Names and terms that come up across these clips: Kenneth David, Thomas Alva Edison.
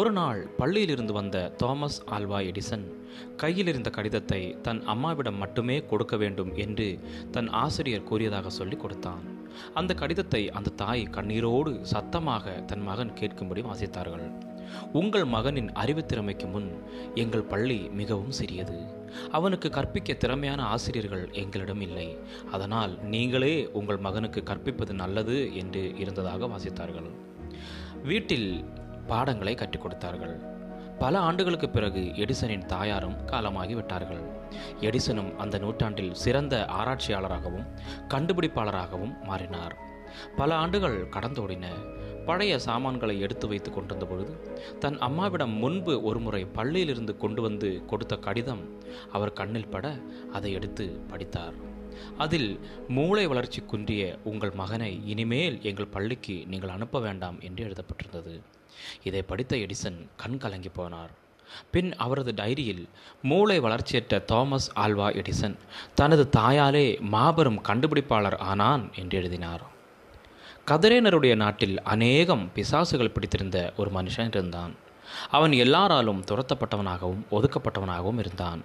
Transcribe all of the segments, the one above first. ஒரு நாள் பள்ளியிலிருந்து வந்த தாமஸ் ஆல்வா எடிசன் கையில் இருந்த கடிதத்தை தன் அம்மாவிடம் மட்டுமே கொடுக்க வேண்டும் என்று தன் ஆசிரியர் கூறியதாக சொல்லி கொடுத்தான். அந்த கடிதத்தை அந்த தாய் கண்ணீரோடு சத்தமாக தன் மகன் கேட்கும்படி வாசித்தார்கள். உங்கள் மகனின் அறிவுத் திறமைக்கு முன் எங்கள் பள்ளி மிகவும் சிறியது. அவனுக்கு கற்பிக்க திறமையான ஆசிரியர்கள் எங்களிடம் இல்லை. அதனால் நீங்களே உங்கள் மகனுக்கு கற்பிப்பது நல்லது என்று இருந்ததாக வாசித்தார்கள். வீட்டில் பாடங்களை கற்றுக் கொடுத்தார்கள். பல ஆண்டுகளுக்கு பிறகு எடிசனின் தாயாரும் காலமாகி விட்டார்கள். எடிசனும் அந்த நூற்றாண்டில் சிறந்த ஆராய்ச்சியாளராகவும் கண்டுபிடிப்பாளராகவும் மாறினார். பல ஆண்டுகள் கடந்தோடின. பழைய சாமான்களை எடுத்து வைத்து கொண்டிருந்த பொழுது தன் அம்மாவிடம் முன்பு ஒருமுறை பள்ளியிலிருந்து கொண்டு வந்து கொடுத்த கடிதம் அவர் கண்ணில் பட அதை எடுத்து படித்தார். அதில் மூளை வளர்ச்சி குன்றிய உங்கள் மகனை இனிமேல் எங்கள் பள்ளிக்கு நீங்கள் அனுப்ப வேண்டாம் என்று எழுதப்பட்டிருந்தது. இதை படித்த எடிசன் கண் கலங்கி போனார். பின் அவரது டைரியில் மூளை வளர்ச்சியற்ற தாமஸ் ஆல்வா எடிசன் தனது தாயாலே மாபெரும் கண்டுபிடிப்பாளர் ஆனான் என்று எழுதினார். கதிரேனருடைய நாட்டில் அநேகம் பிசாசுகள் பிடித்திருந்த ஒரு மனுஷன் இருந்தான். அவன் எல்லாராலும் துரத்தப்பட்டவனாகவும் ஒதுக்கப்பட்டவனாகவும் இருந்தான்.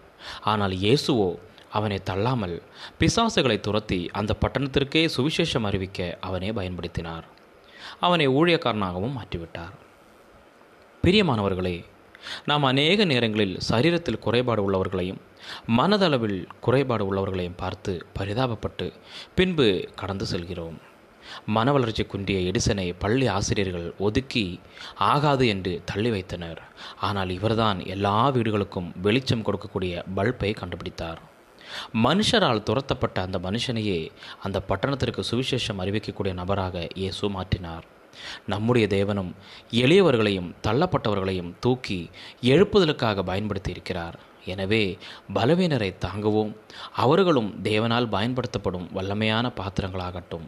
ஆனால் இயேசுவோ அவனை தள்ளாமல் பிசாசுகளை துரத்தி அந்த பட்டணத்திற்கே சுவிசேஷம் அறிவிக்க அவனை பயன்படுத்தினார். அவனை ஊழியக்காரனாகவும் மாற்றிவிட்டார். பிரியமானவர்களே, நாம் அநேக நேரங்களில் சரீரத்தில் குறைபாடு உள்ளவர்களையும் மனதளவில் குறைபாடு உள்ளவர்களையும் பார்த்து பரிதாபப்பட்டு பின்பு கடந்து செல்கிறோம். மன வளர்ச்சி குன்றிய எடிசனை பள்ளி ஆசிரியர்கள் ஒதுக்கி ஆகாது என்று தள்ளி வைத்தனர். ஆனால் இவர்தான் எல்லா வீடுகளுக்கும் வெளிச்சம் கொடுக்கக்கூடிய பல்பை கண்டுபிடித்தார். மனுஷரால் துரத்தப்பட்ட அந்த மனுஷனையே அந்த பட்டணத்திற்கு சுவிசேஷம் அறிவிக்கக்கூடிய நபராக இயேசு மாற்றினார். நம்முடைய தேவனும் எளியவர்களையும் தள்ளப்பட்டவர்களையும் தூக்கி எழுப்புதலுக்காக பயன்படுத்தி இருக்கிறார். எனவே பலவீனரை தாங்கவும் அவர்களும் தேவனால் பயன்படுத்தப்படும் வல்லமையான பாத்திரங்களாகட்டும்.